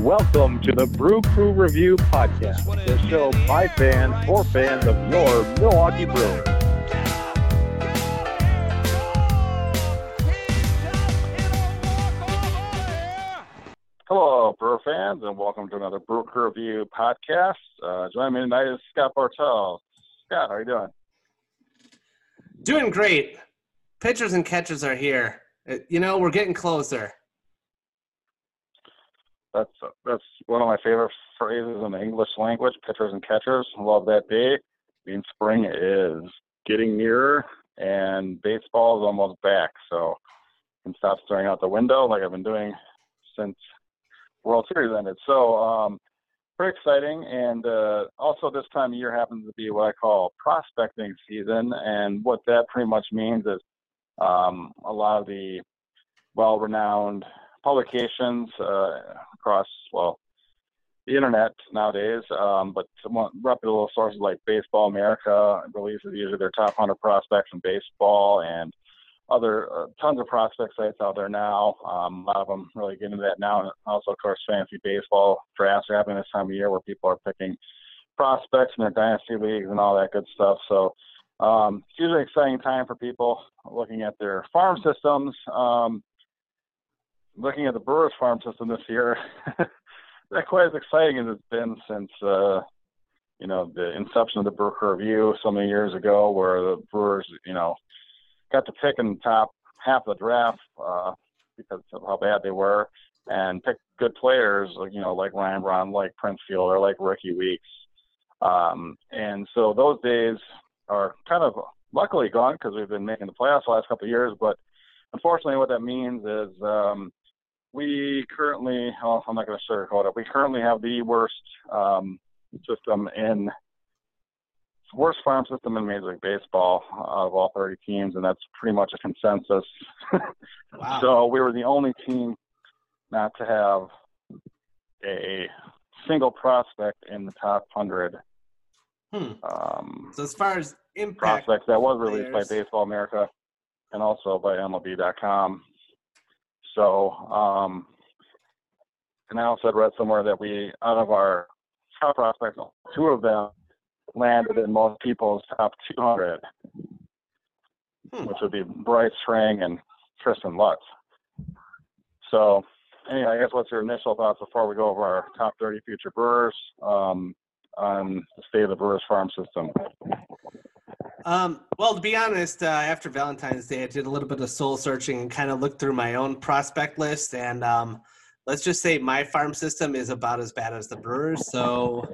Welcome to the Brew Crew Review Podcast, the show by fans for fans of your Milwaukee Brewers. Hello, Brew fans, and welcome to another Brew Crew Review Podcast. Joining me tonight is Scott Bartell. Scott, how are you doing? Doing great. Pitchers and catchers are here. You know, we're getting closer. That's one of my favorite phrases in the English language, pitchers and catchers. Love that day. I mean, spring is getting nearer, and baseball is almost back. So you can stop staring out the window like I've been doing since World Series ended. So pretty exciting. And also this time of year happens to be what I call prospecting season. And what that pretty much means is a lot of the well-renowned publications across, well, the internet nowadays, but some reputable sources like Baseball America releases usually their top 100 prospects in baseball, and other tons of prospect sites out there now. A lot of them really get into that now, and also, of course, fantasy baseball drafts are happening this time of year where people are picking prospects in their dynasty leagues and all that good stuff. So it's usually an exciting time for people looking at their farm systems. Looking at the Brewers farm system this year, not quite as exciting as it's been since, the inception of the Brew Crew Review so many years ago, where the Brewers, got to pick in the top half of the draft because of how bad they were, and picked good players, like Ryan Braun, like Prince Fielder, like Ricky Weeks. And so those days are kind of luckily gone because we've been making the playoffs the last couple of years, but unfortunately what that means is I'm not going to sugarcoat it. We currently have the worst farm system in Major League Baseball of all 30 teams, and that's pretty much a consensus. Wow. So we were the only team not to have a single prospect in the top 100. So as far as impact prospects, that was released by Baseball America and also by MLB.com. So, and I also had read somewhere that out of our top prospects, two of them landed in most people's top 200, which would be Bryce Schrang and Tristan Lutz. So, anyway, I guess what's your initial thoughts before we go over our top 30 future Brewers on the state of the Brewers farm system? Well, to be honest, after Valentine's Day, I did a little bit of soul searching and kind of looked through my own prospect list. And let's just say my farm system is about as bad as the Brewers. So,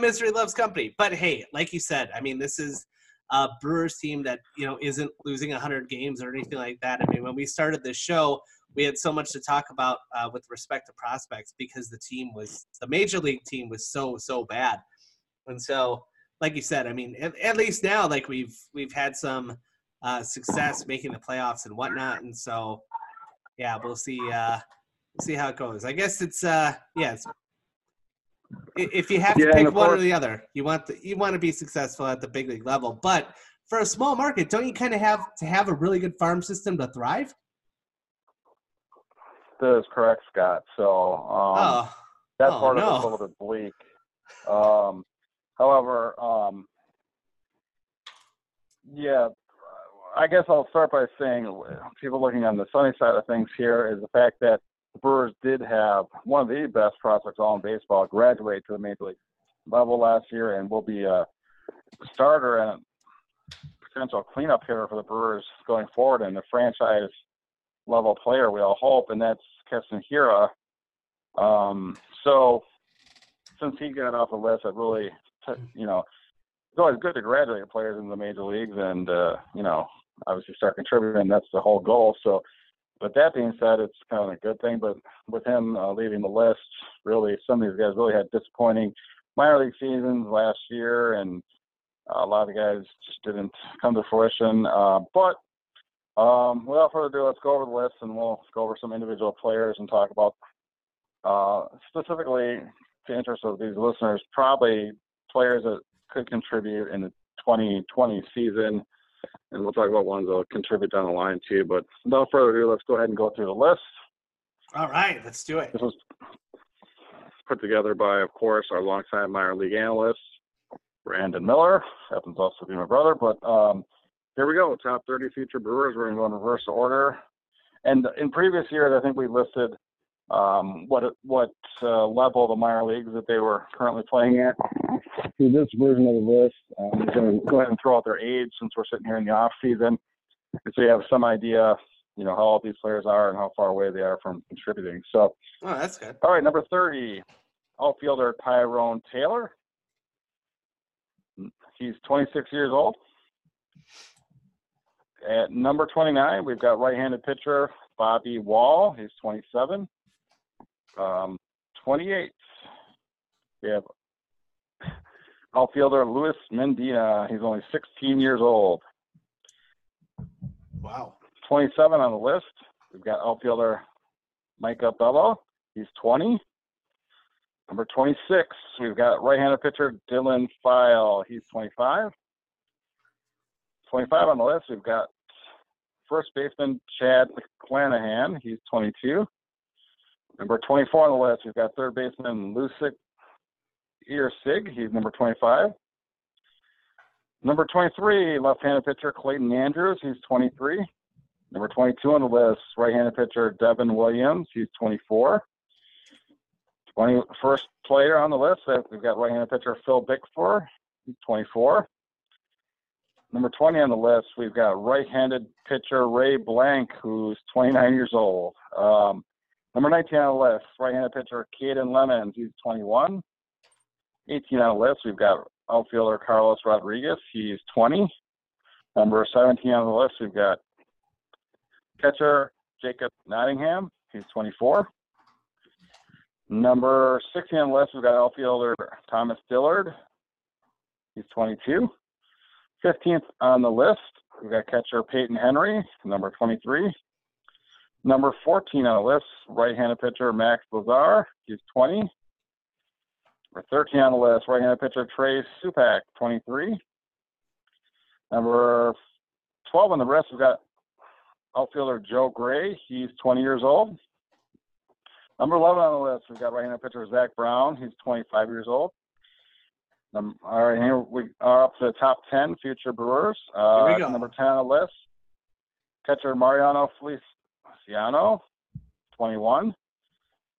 misery loves company. But, hey, like you said, I mean, this is a Brewers team that, isn't losing 100 games or anything like that. I mean, when we started this show, we had so much to talk about with respect to prospects because the major league team was so, so bad. And so, like you said, I mean, at least now, like we've had some success making the playoffs and whatnot, and so yeah, we'll see how it goes. I guess it's if you have to pick one or the other, you want to be successful at the big league level. But for a small market, don't you kind of have to have a really good farm system to thrive? That is correct, Scott. So that part of it's a little bit bleak. However, I guess I'll start by saying people looking on the sunny side of things here is the fact that the Brewers did have one of the best prospects all in baseball graduate to the major league level last year and will be a starter and a potential cleanup hitter for the Brewers going forward and a franchise-level player, we all hope, and that's Keston Hiura. So since he got off the list, that really – it's always good to graduate players in the major leagues and, obviously start contributing. That's the whole goal. So, but that being said, it's kind of a good thing. But with him leaving the list, really, some of these guys really had disappointing minor league seasons last year, and a lot of the guys just didn't come to fruition. But without further ado, let's go over the list, and we'll go over some individual players and talk about specifically the interest of these listeners, probably players that could contribute in the 2020 season, and we'll talk about ones that will contribute down the line too. But without further ado, let's go ahead and go through the list. All right, let's do it. This was put together by, of course, our longtime minor league analyst, Brandon Miller. Happens also to be my brother. But here we go, top 30 future Brewers. We're going to go in reverse order. And in previous years, I think we listed what level the minor leagues that they were currently playing at. So this version of the list, I'm going to go ahead and throw out their age since we're sitting here in the off season, so you have some idea, you know, how old these players are and how far away they are from contributing. So, oh, that's good. All right, number 30, outfielder Tyrone Taylor. He's 26 years old. At number 29, we've got right-handed pitcher Bobby Wahl. He's 27. 28, we have outfielder Luis Mendina. He's only 16 years old. Wow. 27 on the list, we've got outfielder Micah Bello. He's 20. Number 26, we've got right-handed pitcher Dylan File. He's 25. 25 on the list, we've got first baseman Chad McClanahan. He's 22. Number 24 on the list, we've got third baseman Lucas Erceg. He's number 25. Number 23, left-handed pitcher Clayton Andrews. He's 23. Number 22 on the list, right-handed pitcher Devin Williams. He's 24. 21st player on the list, we've got right-handed pitcher Phil Bickford. He's 24. Number 20 on the list, we've got right-handed pitcher Ray Blank, who's 29 years old. Number 19 on the list, right-handed pitcher Caden Lemons. He's 21. 18 on the list, we've got outfielder Carlos Rodriguez. He's 20. Number 17 on the list, we've got catcher Jacob Nottingham. He's 24. Number 16 on the list, we've got outfielder Thomas Dillard. He's 22. 15th on the list, we've got catcher Peyton Henry, number 23. Number 14 on the list, right-handed pitcher Max Lazar. He's 20. Number 13 on the list, right-handed pitcher Trey Supac, 23. Number 12 on the list, we've got outfielder Joe Gray. He's 20 years old. Number 11 on the list, we've got right-handed pitcher Zach Brown. He's 25 years old. All right, here we are up to the top 10 future Brewers. Number 10 on the list, catcher Mariano Feliciano, 21.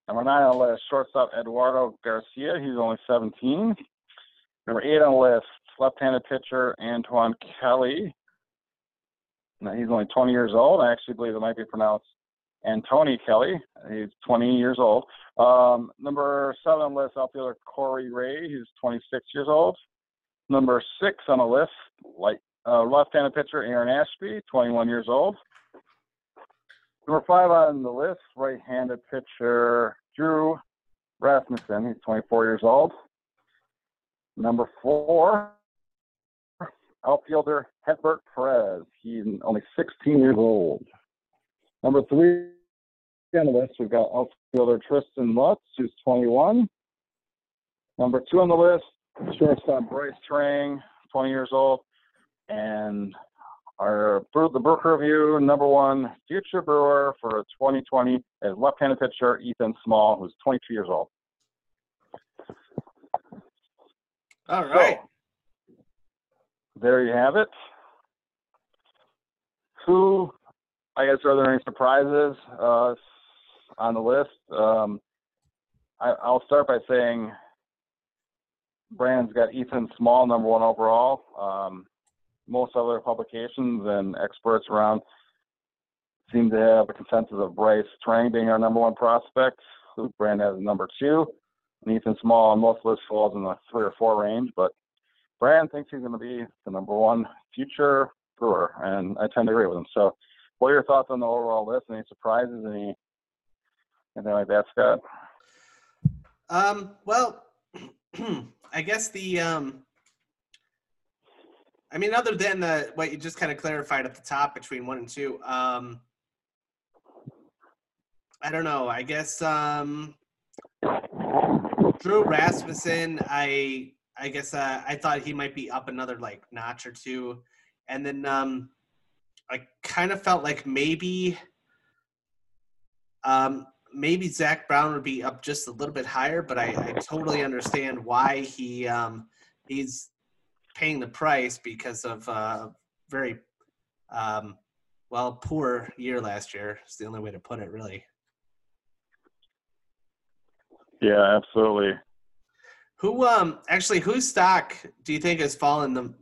Number 9 on the list, shortstop Eduardo Garcia. He's only 17. Number 8 on the list, left-handed pitcher Antoine Kelly. Now, he's only 20 years old. I actually believe it might be pronounced Antoine Kelly. He's 20 years old. Number 7 on the list, outfielder Corey Ray. He's 26 years old. Number 6 on the list, left-handed pitcher Aaron Ashby, 21 years old. Number 5 on the list, right-handed pitcher Drew Rasmussen. He's 24 years old. Number 4, outfielder Hedbert Perez. He's only 16 years old. Number 3 on the list, we've got outfielder Tristan Lutz, who's 21. Number 2 on the list, shortstop Bryce Turang, 20 years old. And the Brew Crew Review number 1 future Brewer for 2020 is left-handed pitcher Ethan Small, who's 22 years old. All right. So, there you have it. I guess, are there any surprises on the list? I'll start by saying Brandon's got Ethan Small, number 1 overall. Most other publications and experts around seem to have a consensus of Bryce Turang being our number 1 prospect, who Brandon has number 2. And Ethan Small on most lists falls in the 3 or 4 range, but Brandon thinks he's going to be the number 1 future Brewer, and I tend to agree with him. So, what are your thoughts on the overall list? Any surprises? Anything like that, Scott? Well, I guess other than what you just kind of clarified at the top between 1 and 2, I don't know. I guess Drew Rasmussen, I guess I thought he might be up another notch or 2, and then I kind of felt like maybe maybe Zach Brown would be up just a little bit higher, but I totally understand why he's paying the price because of very poor year last year. It's the only way to put it, really. Yeah, absolutely. Who whose stock do you think has fallen the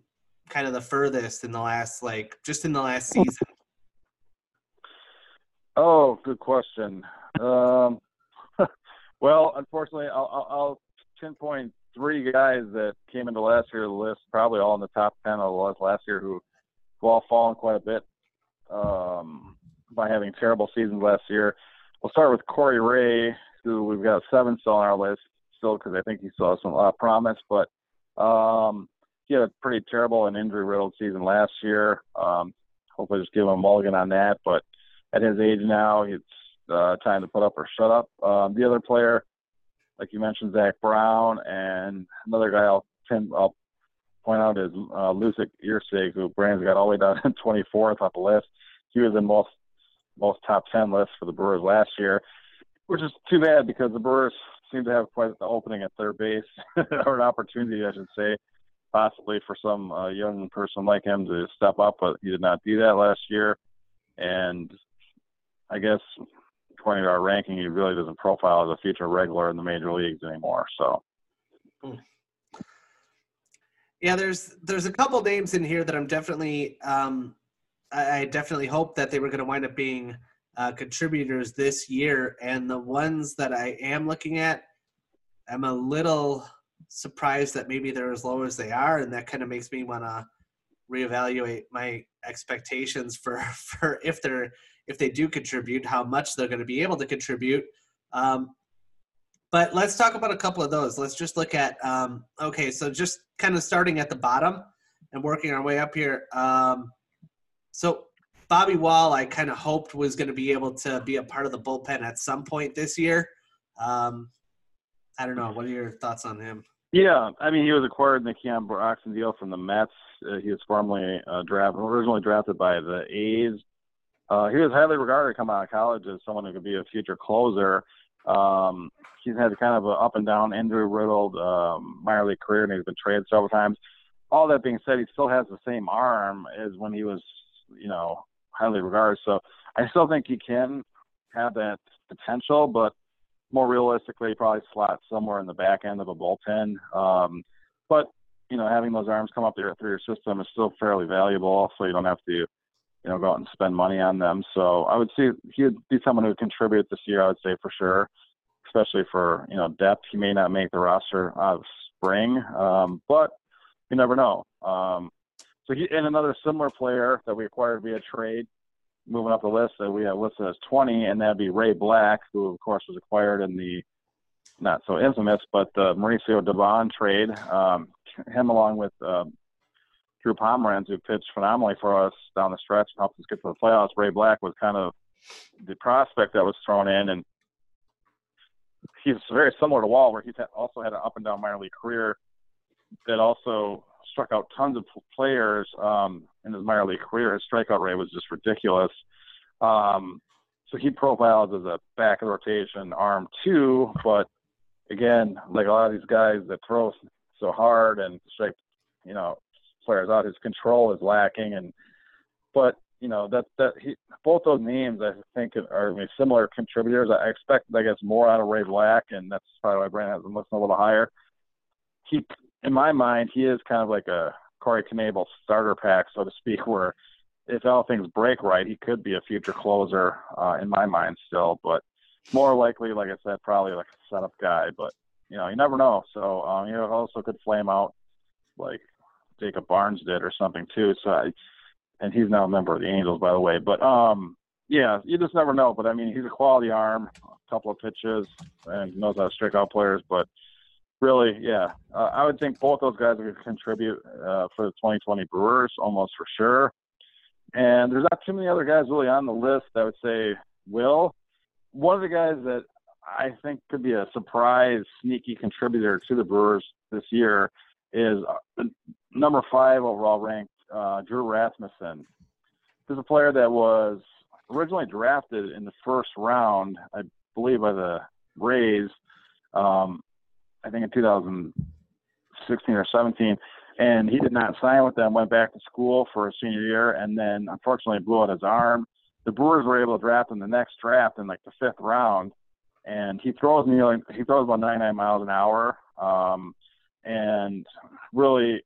kind of the furthest in the last in the last season? Oh, good question. Well, unfortunately, I'll pinpoint three guys that came into last year's list, probably all in the top 10 of last year, who all fallen quite a bit by having terrible seasons last year. We'll start with Corey Ray, who we've got 7 still on our list still because I think he saw some promise, but he had a pretty terrible and injury-riddled season last year. Hopefully just give him a mulligan on that, but at his age now, it's time to put up or shut up. The other player, like you mentioned, Zach Brown, and another guy I'll point out is Lucas Erceg, who Brandon's got all the way down in 24th on the list. He was in most top 10 lists for the Brewers last year, which is too bad because the Brewers seem to have quite the opening at third base, or an opportunity, I should say, possibly for some young person like him to step up, but he did not do that last year. And I guess according to our ranking, he really doesn't profile as a future regular in the major leagues anymore. So, yeah, there's a couple names in here that I'm definitely I definitely hope that they were going to wind up being contributors this year. And the ones that I am looking at, I'm a little surprised that maybe they're as low as they are, and that kind of makes me want to reevaluate my expectations for if they do contribute, how much they're going to be able to contribute. But let's talk about a couple of those. Let's just look at, so just kind of starting at the bottom and working our way up here. So Bobby Wahl, I kind of hoped was going to be able to be a part of the bullpen at some point this year. I don't know. What are your thoughts on him? Yeah, I mean, he was acquired in the Keon Broxton deal from the Mets. He was formerly originally drafted by the A's. He was highly regarded coming out of college as someone who could be a future closer. He's had kind of an up-and-down, injury-riddled minor league career, and he's been traded several times. All that being said, he still has the same arm as when he was, highly regarded. So I still think he can have that potential, but more realistically, probably slot somewhere in the back end of a bullpen. But, having those arms come up there through your system is still fairly valuable, so you don't have to go out and spend money on them. So I would see he'd be someone who would contribute this year, I would say, for sure, especially for, depth. He may not make the roster out of spring, but you never know. And another similar player that we acquired via trade, moving up the list that we have listed as 20, and that'd be Ray Blank, who, of course, was acquired in the not so infamous, but the Mauricio Dubon trade. Him along with Drew Pomeranz, who pitched phenomenally for us down the stretch and helped us get to the playoffs. Ray Blank was kind of the prospect that was thrown in, and he's very similar to Wahl, where he's also had an up-and-down minor league career that also struck out tons of players in his minor league career. His strikeout rate was just ridiculous. So he profiles as a back-of-the-rotation arm too, but again, like a lot of these guys that throw so hard and strike, players out, his control is lacking, but both those names I think are similar contributors. I expect, I guess, more out of Ray Blank, and that's probably why Brandon has been listening a little higher. He, in my mind, he is kind of like a Corey Knebel starter pack, so to speak, where if all things break right, he could be a future closer in my mind still, but more likely, like I said, probably like a setup guy. But you never know. So he also could flame out like Jacob Barnes did or something too. And he's now a member of the Angels, by the way. But you just never know. But I mean, he's a quality arm, a couple of pitches, and knows how to strike out players. But really, I would think both those guys would contribute for the 2020 Brewers almost for sure. And there's not too many other guys really on the list that I would say will. One of the guys that I think could be a surprise, sneaky contributor to the Brewers this year is number 5 overall ranked Drew Rasmussen. This is a player that was originally drafted in the first round, I believe, by the Rays, I think in 2016 or 17. And he did not sign with them, went back to school for his senior year, and then unfortunately blew out his arm. The Brewers were able to draft him the next draft in like the fifth round, and he throws about 99 miles an hour. And really,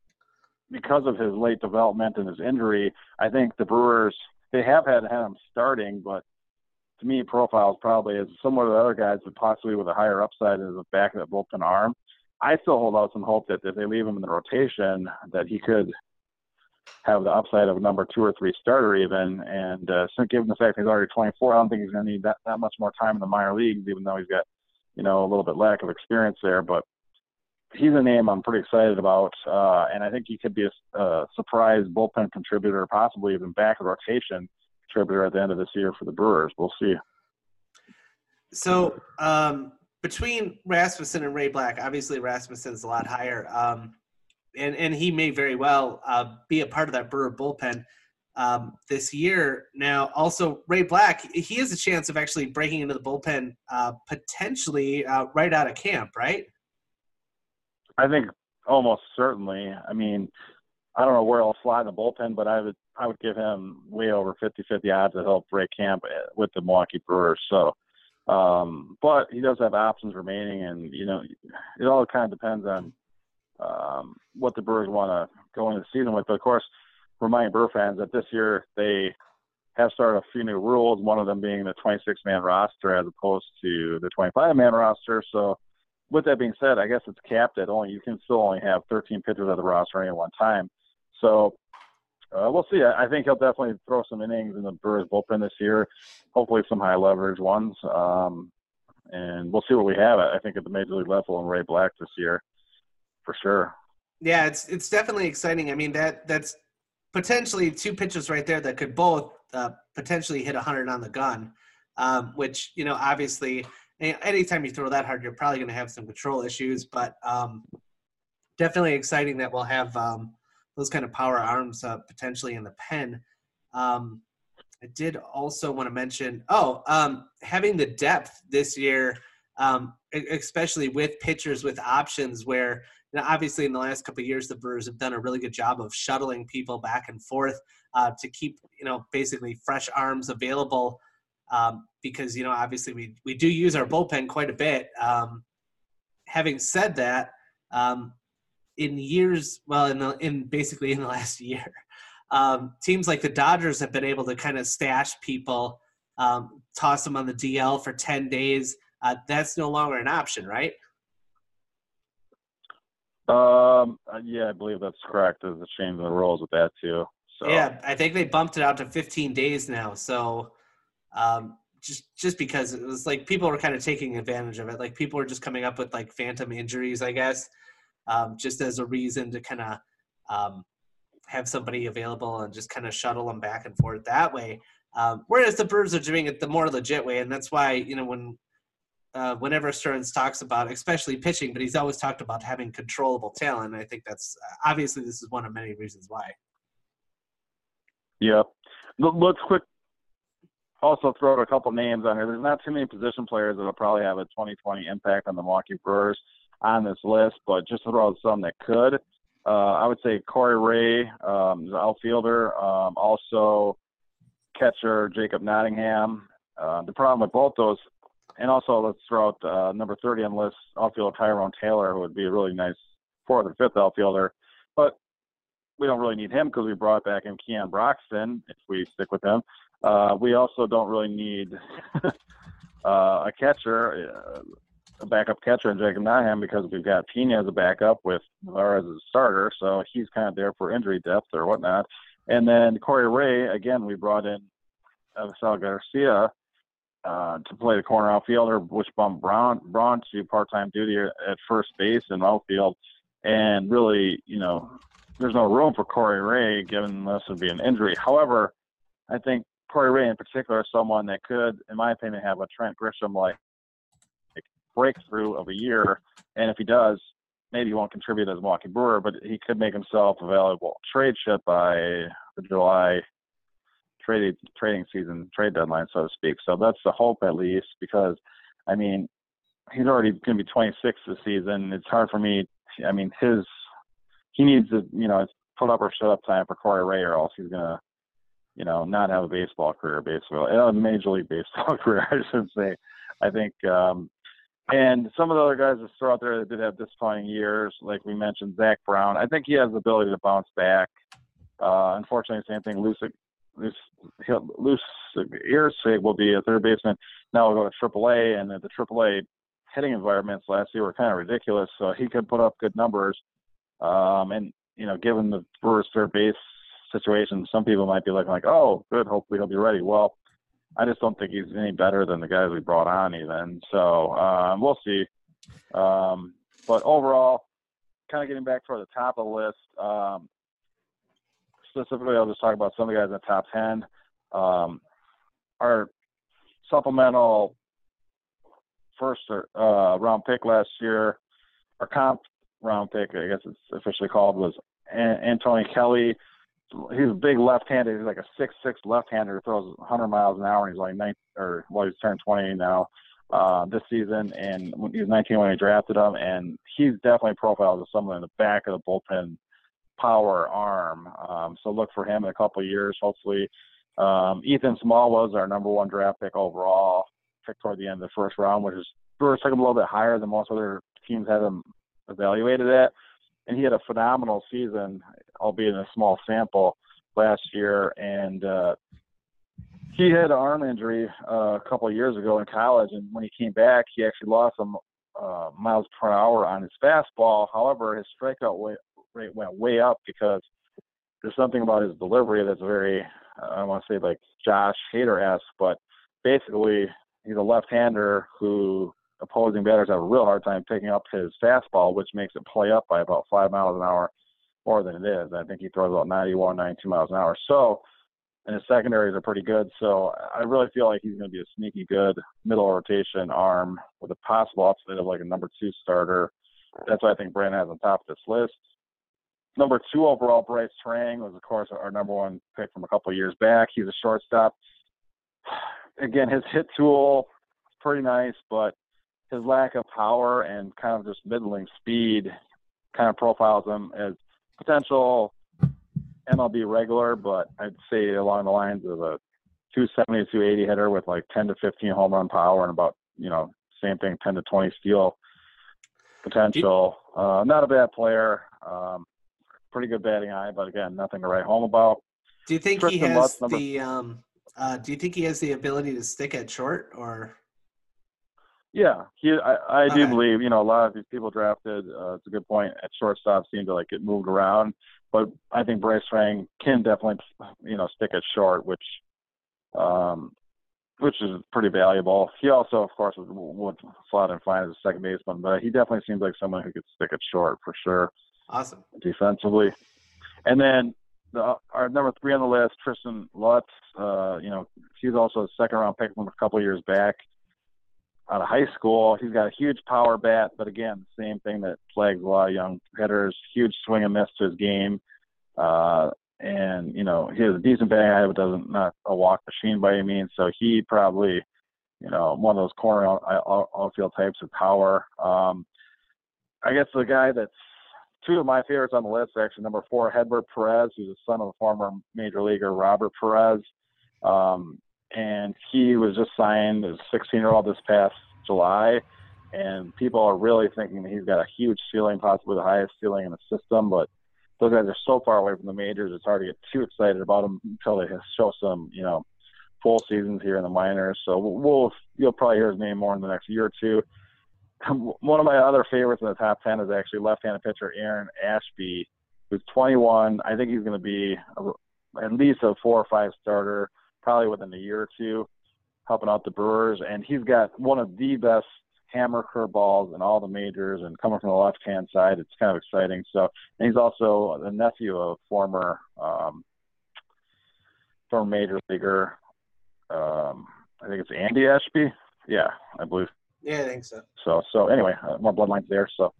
because of his late development and his injury, I think the Brewers, they have had him starting, but to me, profiles probably as similar to the other guys, but possibly with a higher upside as a back of that bullpen arm. I still hold out some hope that if they leave him in the rotation, that he could have the upside of a number 2 or 3 starter even. And since given the fact he's already 24, I don't think he's going to need that much more time in the minor leagues, even though he's got, a little bit lack of experience there. But he's a name I'm pretty excited about, and I think he could be a surprise bullpen contributor, possibly even back of rotation contributor at the end of this year for the Brewers. We'll see. So between Rasmussen and Ray Blank, obviously Rasmussen's a lot higher, and he may very well be a part of that Brewer bullpen this year. Now, also Ray Blank, he has a chance of actually breaking into the bullpen potentially right out of camp, right? I think almost certainly. I mean, I don't know where he'll slide in the bullpen, but I would give him way over 50-50 odds that he'll break camp with the Milwaukee Brewers. So, but he does have options remaining, and it all kind of depends on what the Brewers want to go into the season with. But of course, remind Brewer fans that this year they have started a few new rules. One of them being the 26-man roster as opposed to the 25-man roster. So. With that being said, I guess it's capped at only, you can still only have 13 pitchers at the roster at any one time. So we'll see. I think he'll definitely throw some innings in the Brewers bullpen this year, hopefully some high leverage ones. And we'll see what we have, I think, at the major league level in Ray Blank this year for sure. Yeah, it's definitely exciting. I mean, that's potentially 2 pitchers right there that could both potentially hit 100 on the gun, which, obviously – anytime you throw that hard, you're probably going to have some control issues, but definitely exciting that we'll have those kind of power arms potentially in the pen. I did also want to mention, having the depth this year, especially with pitchers with options where, obviously in the last couple of years, the Brewers have done a really good job of shuttling people back and forth to keep, basically fresh arms available. Because, obviously we do use our bullpen quite a bit. Having said that, basically in the last year, teams like the Dodgers have been able to kind of stash people, toss them on the DL for 10 days. That's no longer an option, right? Yeah, I believe that's correct. There's a change in the rules with that too. So. Yeah, I think they bumped it out to 15 days now. So, just because it was like people were kind of taking advantage of it. Like people were just coming up with like phantom injuries, I guess, just as a reason to kind of have somebody available and just kind of shuttle them back and forth that way. Whereas the Brewers are doing it the more legit way. And that's why, whenever Stearns talks about, especially pitching, but he's always talked about having controllable talent. I think that's obviously this is one of many reasons why. Yeah. Let's quick. Also throw out a couple names on here. There's not too many position players that will probably have a 2020 impact on the Milwaukee Brewers on this list, but just throw out some that could. I would say Corey Ray, the outfielder, also catcher Jacob Nottingham. The problem with both those, and also let's throw out number 30 on the list, outfielder Tyrone Taylor, who would be a really nice 4th or 5th outfielder. But we don't really need him because we brought back in Keon Broxton, if we stick with him. We also don't really need a catcher, a backup catcher in Jacob Nottingham because we've got Pena as a backup with Miller as a starter, so he's kind of there for injury depth or whatnot. And then Corey Ray, again, we brought in Avisel Garcia to play the corner outfielder, which bumped Braun to part-time duty at first base and outfield. And really, there's no room for Corey Ray given this would be an injury. However, I think Corey Ray in particular is someone that could, in my opinion, have a Trent Grisham-like breakthrough of a year. And if he does, maybe he won't contribute as a Milwaukee Brewer, but he could make himself a valuable trade chip by the July trading season, trade deadline, so to speak. So that's the hope, at least, because I mean, he's already going to be 26 this season. It's hard for me. I mean, he needs to, put up or shut up time for Corey Ray, or else he's going to, not have a baseball career, basically. A major league baseball career, I should say. I think, and some of the other guys that throw out there that did have disappointing years, like we mentioned, Zach Brown. I think he has the ability to bounce back. Unfortunately, same thing. Luis Urias will be a third baseman. Now we'll go to AAA, and the AAA hitting environments last year were kind of ridiculous, so he could put up good numbers. And, given the Brewers' third base situation, some people might be looking like, oh, good, hopefully he'll be ready. Well, I just don't think he's any better than the guys we brought on even. So we'll see. But overall, kind of getting back toward the top of the list, specifically, I'll just talk about some of the guys in the top 10. Our supplemental first round pick last year, our comp round pick, I guess it's officially called, was Antoine Kelly. He's a big left-handed. He's like a 6'6" left-hander who throws 100 miles an hour, and he's like he's turned 20 now this season, and he was 19 when he drafted him, and he's definitely profiled as someone in the back of the bullpen, power arm. So look for him in a couple of years, hopefully. Ethan Small was our number one draft pick overall, picked toward the end of the first round, which is Brewers took him a little bit higher than most other teams had him evaluated at. And he had a phenomenal season, albeit in a small sample, last year. And he had an arm injury a couple of years ago in college. And when he came back, he actually lost some miles per hour on his fastball. However, his strikeout rate went way up because there's something about his delivery that's very, I don't want to say like Josh Hader-esque, but basically he's a left-hander who opposing batters have a real hard time picking up his fastball, which makes it play up by about 5 miles an hour more than it is. I think he throws about 91, 92 miles an hour. So, and his secondaries are pretty good. So I really feel like he's going to be a sneaky good middle rotation arm with a possible upside of like a number two starter. That's what I think Brandon has on top of this list. Number two overall, Bryce Turang was, of course, our number one pick from a couple of years back. He's a shortstop. Again, his hit tool is pretty nice, but his lack of power and kind of just middling speed kind of profiles him as potential MLB regular, but I'd say along the lines of a 270 to 280 hitter with like 10 to 15 home run power and about, same thing, 10 to 20 steal potential. Not a bad player. Pretty good batting eye, but again, nothing to write home about. Do you think do you think he has the ability to stick at short or? Yeah, I do believe, a lot of these people drafted, it's a good point, at shortstop seem to, get moved around. But I think Bryce Schrang can definitely, stick at short, which is pretty valuable. He also, of course, would slot and find as a second baseman, but he definitely seems like someone who could stick at short for sure. Awesome. Defensively. And then our number three on the list, Tristan Lutz, he's also a second-round pick from a couple years back. Out of high school, he's got a huge power bat, but again, same thing that plagues a lot of young hitters, huge swing and miss to his game. And, he has a decent batting eye, but not a walk machine by any means. So he probably, one of those corner outfield types of power. I guess the guy that's two of my favorites on the list, actually number four, Hedbert Perez, who's the son of a former major leaguer, Robert Perez. And he was just signed as a 16-year-old this past July, and people are really thinking that he's got a huge ceiling, possibly the highest ceiling in the system, but those guys are so far away from the majors, it's hard to get too excited about him until they show some, full seasons here in the minors. So you'll probably hear his name more in the next year or two. One of my other favorites in the top 10 is actually left-handed pitcher Aaron Ashby, who's 21. I think he's going to be at least a 4 or 5 starter, probably within a year or two, helping out the Brewers. And he's got one of the best hammer curveballs in all the majors, and coming from the left-hand side, it's kind of exciting. So, and he's also the nephew of former major leaguer. I think it's Andy Ashby. Yeah, I believe. Yeah, I think so. So anyway, more bloodlines there. So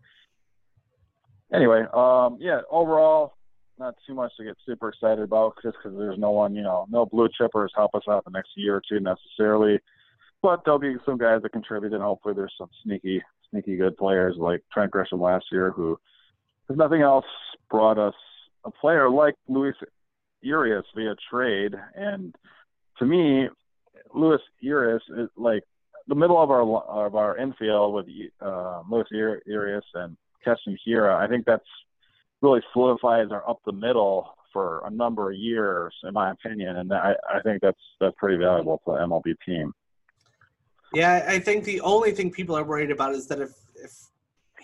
anyway, overall, not too much to get super excited about, just because there's no blue chippers help us out the next year or two necessarily. But there'll be some guys that contribute, and hopefully there's some sneaky good players like Trent Grisham last year, who, if nothing else, brought us a player like Luis Urias via trade. And to me, Luis Urias is like the middle of our infield with Luis Urias and Keston Hiura. I think that's really solidifies our up the middle for a number of years, in my opinion, and I think that's pretty valuable to an MLB team. Yeah, I think the only thing people are worried about is that if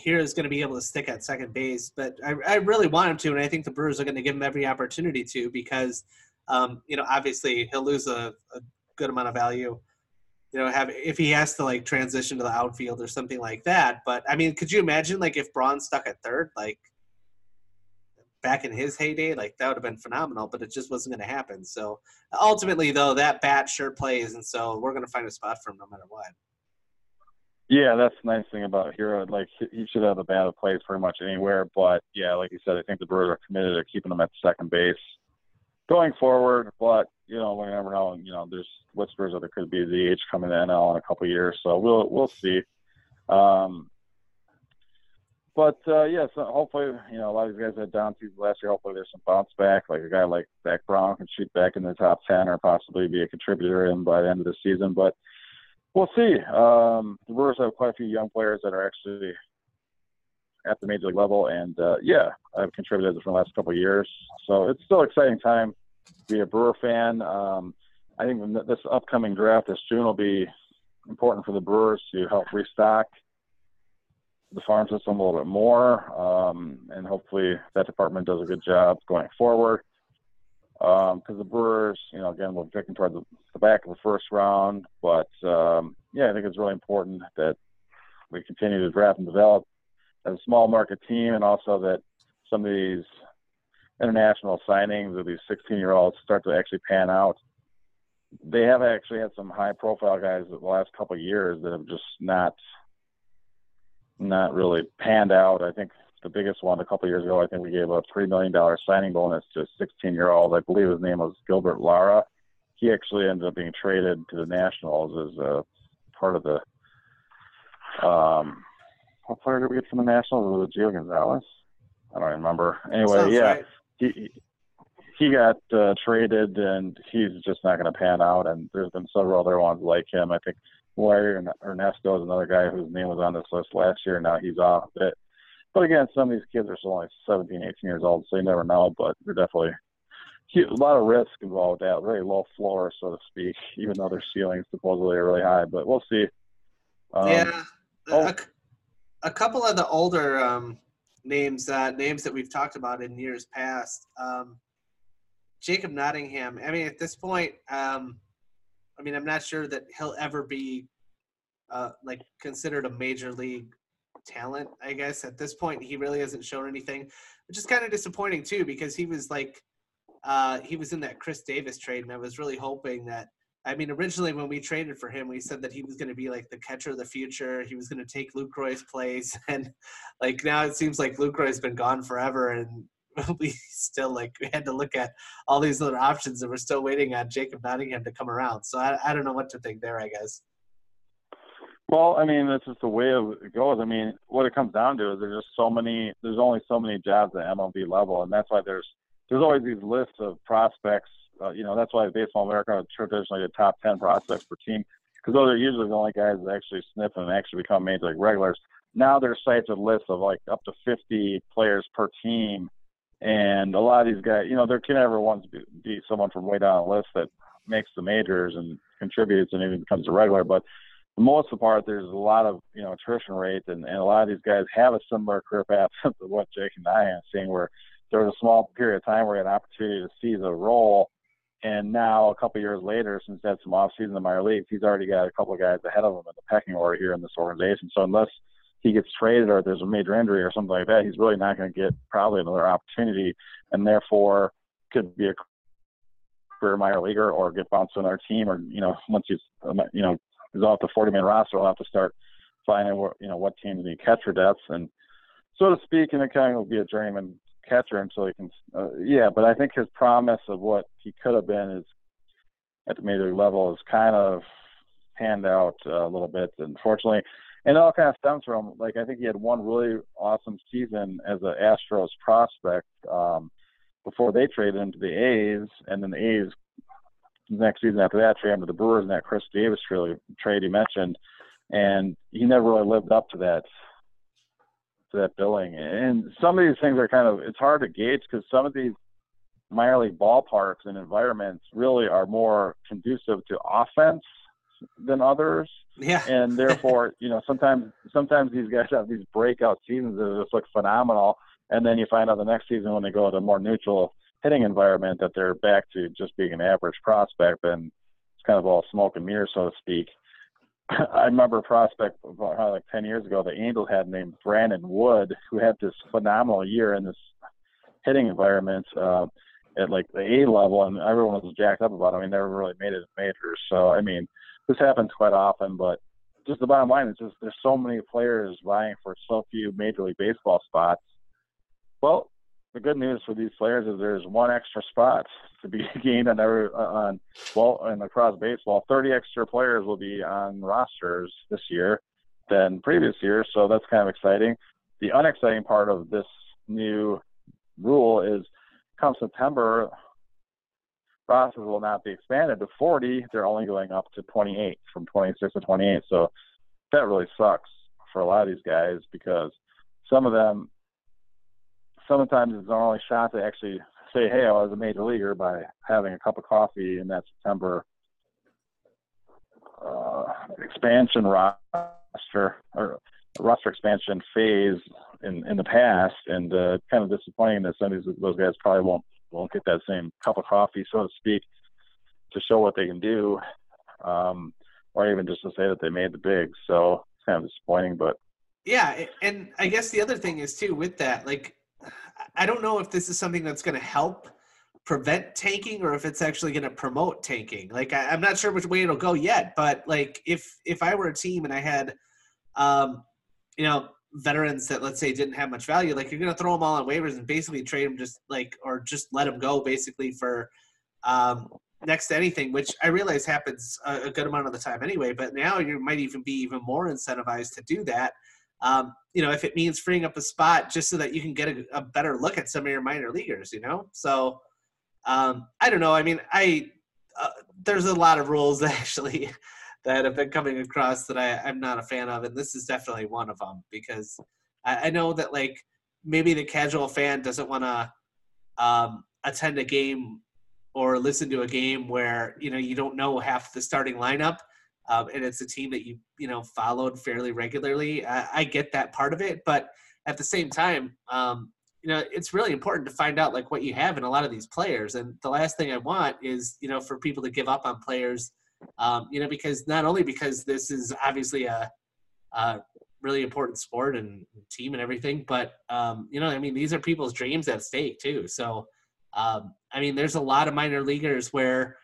Hiura is going to be able to stick at second base, but I really want him to, and I think the Brewers are going to give him every opportunity to because, obviously he'll lose a good amount of value, if he has to like transition to the outfield or something like that. But I mean, could you imagine like if Braun stuck at third, like back in his heyday, like that would have been phenomenal, but it just wasn't going to happen. So ultimately though, that bat sure plays. And so we're going to find a spot for him no matter what. Yeah, that's the nice thing about Hiura. Like, he should have a bat that plays pretty much anywhere. But, yeah, like you said, I think the Brewers are committed to keeping him at second base going forward. But, we never know. There's whispers that there could be a DH coming to NL in a couple of years. So we'll see. So hopefully, a lot of these guys had down seasons last year. Hopefully there's some bounce back. Like, a guy like Zach Brown can shoot back in the top 10 or possibly be a contributor in by the end of the season. But we'll see. The Brewers have quite a few young players that are actually at the major league level, and I've contributed for the last couple of years. So it's still an exciting time to be a Brewer fan. I think this upcoming draft this June will be important for the Brewers to help restock the farm system a little bit more, and hopefully that department does a good job going forward. Because the Brewers, again, we're picking towards the back of the first round. But, I think it's really important that we continue to draft and develop as a small market team, and also that some of these international signings of these 16-year-olds start to actually pan out. They have actually had some high-profile guys the last couple of years that have just not really panned out. I think the biggest one a couple of years ago, I think we gave a $3 million signing bonus to a 16-year-old. I believe his name was Gilbert Lara. He actually ended up being traded to the Nationals as a part of the what player did we get from the Nationals? Was it Gio Gonzalez? I don't remember. Anyway, sounds right. He got traded, and he's just not going to pan out. And there's been several other ones like him. I think Larry Ernesto is another guy whose name was on this list last year. Now he's off it. But again, some of these kids are still only 17, 18 years old, so you never know. But they're definitely a lot of risk involved with that, very low floor, so to speak, even though their ceilings supposedly are really high. But we'll see. A couple of the older names that we've talked about in years past. Jacob Nottingham. I mean, at this point, I'm not sure that he'll ever be considered a major league talent, I guess. At this point, he really hasn't shown anything, which is kind of disappointing too, because he was he was in that Chris Davis trade, and I was really hoping that, originally when we traded for him, we said that he was going to be like the catcher of the future. He was going to take Luke Roy's place, and like now it seems like Luke Roy's been gone forever, and we still we had to look at all these other options, and we're still waiting on Jacob Nottingham to come around. So I don't know what to think there, I guess. Well, that's just the way it goes. What it comes down to is there's only so many jobs at MLB level, and that's why there's always these lists of prospects. That's why Baseball America traditionally the top 10 prospects per team, because those are usually the only guys that actually sniff and actually become major league regulars. Now there's sites with lists of up to 50 players per team, and a lot of these guys, there can never once be someone from way down the list that makes the majors and contributes and even becomes a regular, but most of the part, there's a lot of attrition rate, and a lot of these guys have a similar career path to what Jake and I have seen, where there was a small period of time where you had an opportunity to seize a role, and now a couple of years later, since he had some off season in the minor leagues, he's already got a couple of guys ahead of him in the pecking order here in this organization. So unless he gets traded or there's a major injury or something like that, he's really not going to get probably another opportunity, and therefore could be a career minor leaguer or get bounced to another team, or once he's is off the 40-man roster, we'll have to start finding what teams need catcher depth, and so to speak, and it kind of will be a journeyman catcher until he can. But I think his promise of what he could have been is at the major league level is kind of panned out a little bit, unfortunately. And it all kind of stems from, like, I think he had one really awesome season as an Astros prospect before they traded him to the A's. And then the A's, the next season after that, traded him to the Brewers in that Chris Davis trade you mentioned. And he never really lived up to that billing. And some of these things are kind of – it's hard to gauge because some of these minor league ballparks and environments really are more conducive to offense than others. Yeah. And therefore, you know, sometimes these guys have these breakout seasons that just look phenomenal. And then you find out the next season when they go to a more neutral hitting environment that they're back to just being an average prospect. And it's kind of all smoke and mirrors, so to speak. I remember a prospect probably like 10 years ago, the Angels had named Brandon Wood, who had this phenomenal year in this hitting environment at like the A level, and everyone was jacked up about him. He never really made it in majors. So, I mean, this happens quite often, but just the bottom line is just there's so many players vying for so few Major League Baseball spots. Well, the good news for these players is there's one extra spot to be gained and across baseball. 30 extra players will be on rosters this year than previous years, so that's kind of exciting. The unexciting part of this new rule is come September, rosters will not be expanded to 40. They're only going up to 28, from 26 to 28. So that really sucks for a lot of these guys because some of them, sometimes it's our only shot to actually say, hey, I was a major leaguer by having a cup of coffee in that September expansion roster or roster expansion phase in the past. And kind of disappointing that some of those guys probably won't get that same cup of coffee, so to speak, to show what they can do or even just to say that they made the big. So it's kind of disappointing. But yeah, and I guess the other thing is, too, with that, like, I don't know if this is something that's going to help prevent tanking or if it's actually going to promote tanking. Like, I'm not sure which way it'll go yet, but like if I were a team and I had, you know, veterans that let's say didn't have much value, like you're going to throw them all on waivers and basically trade them just like, or just let them go basically for next to anything, which I realize happens a good amount of the time anyway, but now you might even be even more incentivized to do that. You know, if it means freeing up a spot just so that you can get a better look at some of your minor leaguers, you know? So, I don't know. I mean, there's a lot of rules actually that have been coming across that I'm not a fan of. And this is definitely one of them because I know that like maybe the casual fan doesn't want to, attend a game or listen to a game where, you know, you don't know half the starting lineup. And it's a team that you know, followed fairly regularly. I get that part of it, but at the same time, you know, it's really important to find out like what you have in a lot of these players. And the last thing I want is, you know, for people to give up on players, you know, because not only because this is obviously a really important sport and team and everything, but you know, I mean, these are people's dreams at stake too. So, I mean, there's a lot of minor leaguers where,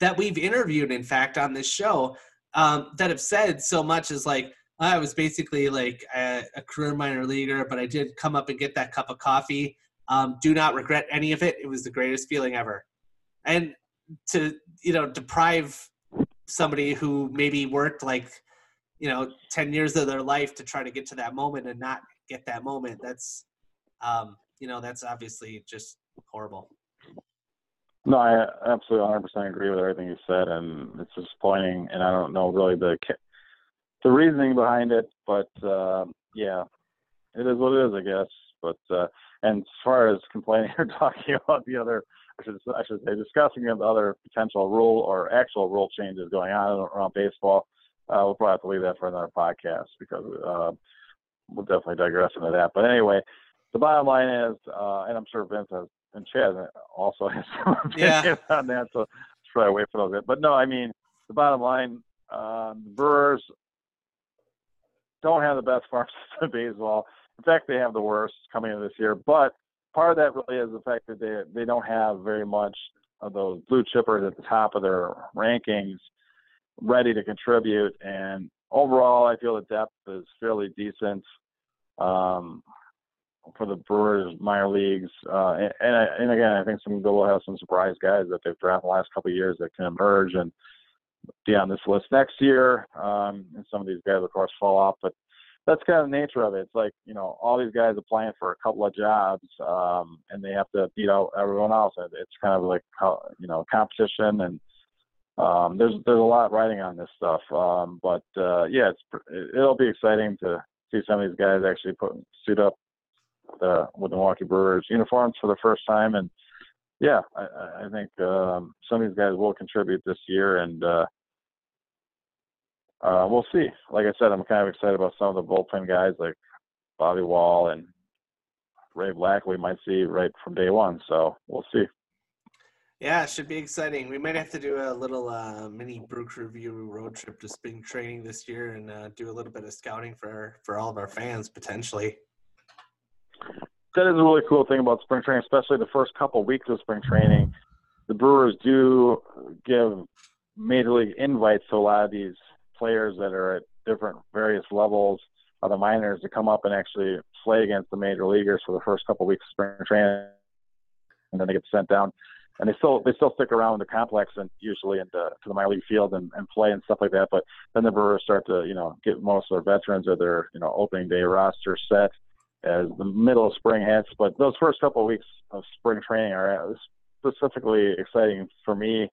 that we've interviewed, in fact, on this show that have said so much as like, I was basically like a career minor leaguer, but I did come up and get that cup of coffee. Do not regret any of it. It was the greatest feeling ever. And to, you know, deprive somebody who maybe worked like, you know, 10 years of their life to try to get to that moment and not get that moment. That's, you know, that's obviously just horrible. No, I absolutely 100% agree with everything you said, and it's disappointing, and I don't know really the reasoning behind it, but yeah, it is what it is, I guess. But and as far as complaining or talking about the other, I should say discussing the other potential rule or actual rule changes going on around baseball, we'll probably have to leave that for another podcast because we'll definitely digress into that. But anyway, the bottom line is, and I'm sure Vince has. And Chad also has some opinions on that, so let's probably wait for a little bit. But no, I mean, the bottom line, the Brewers don't have the best farm system in baseball. In fact, they have the worst coming in this year. But part of that really is the fact that they don't have very much of those blue chippers at the top of their rankings ready to contribute. And overall, I feel the depth is fairly decent. For the Brewers minor leagues. And again, I think some will have some surprise guys that they've drafted the last couple of years that can emerge. And be on this list next year. And some of these guys, of course, fall off, but that's kind of the nature of it. It's like, you know, all these guys applying for a couple of jobs, and they have to beat out everyone else. It's kind of like, you know, competition, and there's a lot riding on this stuff. Yeah, it'll be exciting to see some of these guys actually suit up with the Milwaukee Brewers uniforms for the first time. And yeah, I think some of these guys will contribute this year, and we'll see. Like I said, I'm kind of excited about some of the bullpen guys like Bobby Wahl and Ray Blank. We might see right from day one, so we'll see. Yeah, it should be exciting. We might have to do a little mini Brew Crew Review road trip to spring training this year and do a little bit of scouting for all of our fans, potentially. That is a really cool thing about spring training, especially the first couple weeks of spring training. The Brewers do give major league invites to a lot of these players that are at different various levels of the minors to come up and actually play against the major leaguers for the first couple of weeks of spring training, and then they get sent down, and they still stick around in the complex and usually to the minor league field and play and stuff like that. But then the Brewers start to, you know, get most of their veterans or their, you know, opening day roster set as the middle of spring hits. But those first couple of weeks of spring training are specifically exciting for me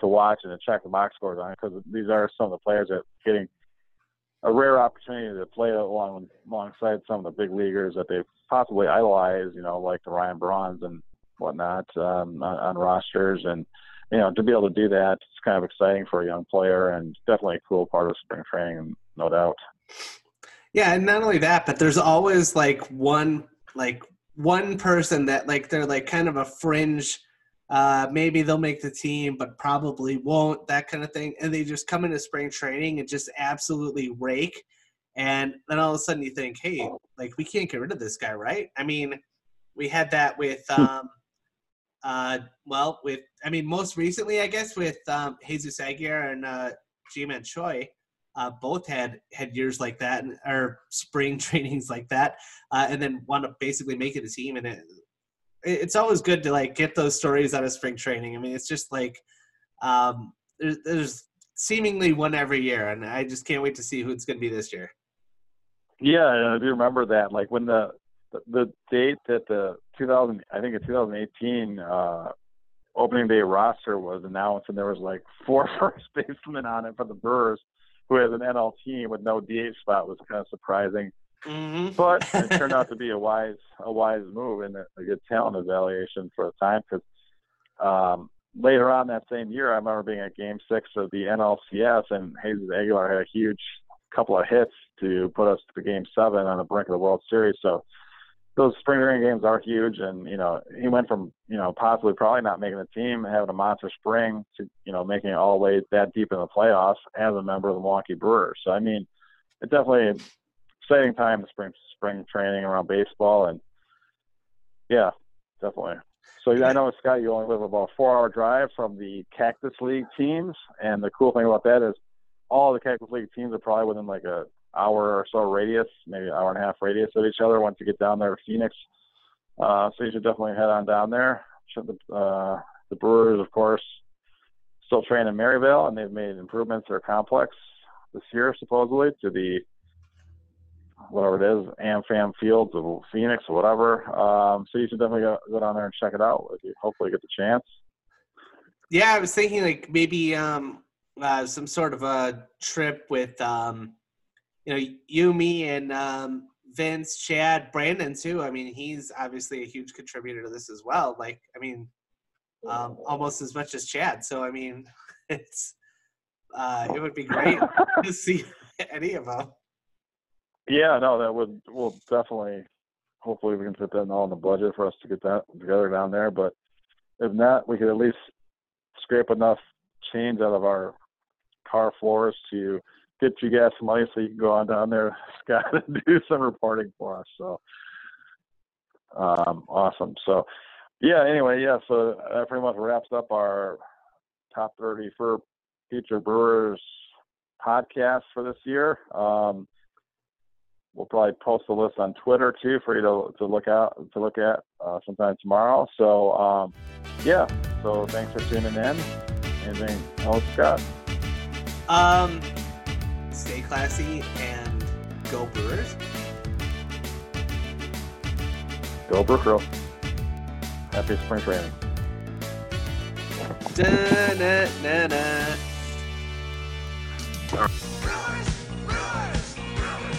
to watch and to check the box scores on, because these are some of the players that are getting a rare opportunity to play alongside some of the big leaguers that they possibly idolize, you know, like the Ryan Brauns and whatnot on rosters. And, you know, to be able to do that, it's kind of exciting for a young player and definitely a cool part of spring training, no doubt. Yeah, and not only that, but there's always like one person that like they're like kind of a fringe, maybe they'll make the team, but probably won't, that kind of thing. And they just come into spring training and just absolutely rake. And then all of a sudden you think, hey, like we can't get rid of this guy, right? I mean, we had that with, most recently, I guess, with Jesus Aguirre and G-Man Choi. Both had years like that, or spring trainings like that, and then wound up basically making a team. And it's always good to like get those stories out of spring training. I mean, it's just like there's seemingly one every year, and I just can't wait to see who it's going to be this year. Yeah, I do remember that. Like when the date that the 2018 opening day roster was announced, and there was like 4 first basemen on it for the Brewers, who has an NL team with no DH spot, was kind of surprising. Mm-hmm. But it turned out to be a wise move and a good talent evaluation for the time, because later on that same year, I remember being at Game 6 of the NLCS, and Jesus Aguilar had a huge couple of hits to put us to Game 7 on the brink of the World Series. So those spring training games are huge, and, you know, he went from, you know, possibly probably not making the team, having a monster spring, to, you know, making it all the way that deep in the playoffs as a member of the Milwaukee Brewers. So, I mean, it's definitely an exciting time in spring training around baseball, and, yeah, definitely. So, I know, Scott, you only live about a 4-hour drive from the Cactus League teams, and the cool thing about that is all the Cactus League teams are probably within, like, a hour or so radius, maybe an hour and a half radius of each other once you get down there to Phoenix. So you should definitely head on down there. The Brewers, of course, still train in Maryvale, and they've made improvements to their complex this year, supposedly, to the whatever it is, AmFam Fields of Phoenix or whatever. So you should definitely go down there and check it out if you hopefully get the chance. Yeah, I was thinking like maybe some sort of a trip with – you know, you, me, and Vince, Chad, Brandon, too. I mean, he's obviously a huge contributor to this as well. Like, I mean, almost as much as Chad. So, I mean, it's it would be great to see any of them. Yeah, no, that would – we'll definitely – hopefully we can fit that all in the budget for us to get that together down there. But if not, we could at least scrape enough change out of our car floors to – get you guys some money so you can go on down there, Scott, and do some reporting for us. So awesome. So so that pretty much wraps up our top 30 for future Brewers podcast for this year. We'll probably post the list on Twitter too for you to look at sometime tomorrow. So so thanks for tuning in. Anything else, Scott? Stay classy and go Brewers. Go Brew Crew. Happy spring training. Da-na-na-na. Brewers! Brewers! Brewers!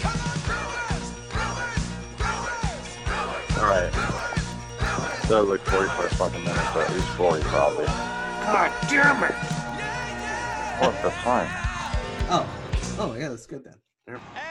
Come on, Brewers! Brewers! Brewers! Brewers! All right. Brewers! That was like 45 fucking minutes, so at least 40 probably. God damn it! What the fine? Oh, yeah, that's good then.